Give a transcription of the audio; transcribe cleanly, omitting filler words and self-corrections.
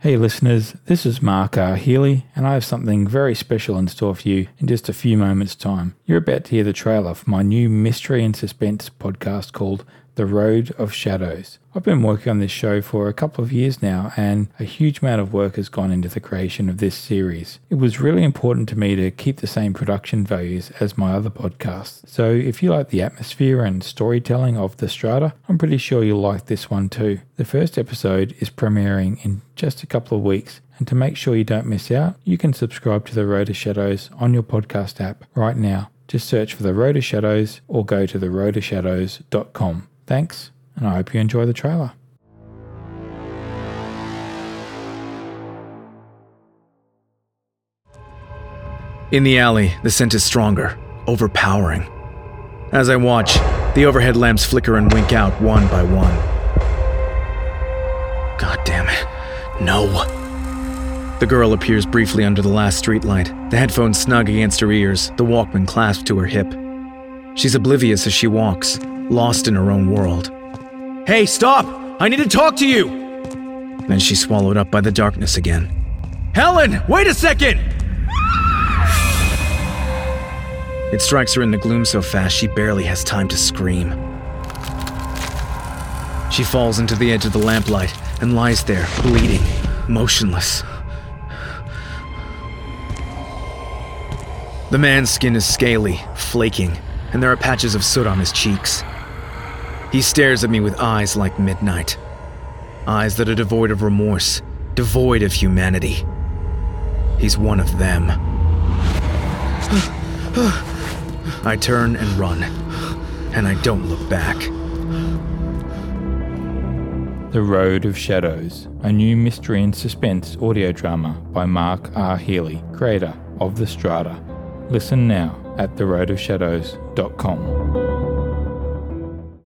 Hey listeners, this is Mark R. Healy, and I have something very special in store for you in just a few moments' time. You're about to hear the trailer for my new mystery and suspense podcast called The Road of Shadows. I've been working on this show for a couple of years now, and a huge amount of work has gone into the creation of this series. It was really important to me to keep the same production values as my other podcasts. So if you like the atmosphere and storytelling of The Strata, I'm pretty sure you'll like this one too. The first episode is premiering in just a couple of weeks, and to make sure you don't miss out, you can subscribe to The Road of Shadows on your podcast app right now. Just search for The Road of Shadows or go to theroadofshadows.com. Thanks, and I hope you enjoy the trailer. In the alley, the scent is stronger, overpowering. As I watch, the overhead lamps flicker and wink out one by one. God damn it. No. The girl appears briefly under the last streetlight, the headphones snug against her ears, the Walkman clasped to her hip. She's oblivious as she walks, lost in her own world. Hey, stop! I need to talk to you! Then she's swallowed up by the darkness again. Helen, wait a second! It strikes her in the gloom so fast she barely has time to scream. She falls into the edge of the lamplight and lies there, bleeding, motionless. The man's skin is scaly, flaking, and there are patches of soot on his cheeks. He stares at me with eyes like midnight. Eyes that are devoid of remorse, devoid of humanity. He's one of them. I turn and run, and I don't look back. The Road of Shadows, a new mystery and suspense audio drama by Mark R. Healy, creator of The Strata. Listen now at theroadofshadows.com.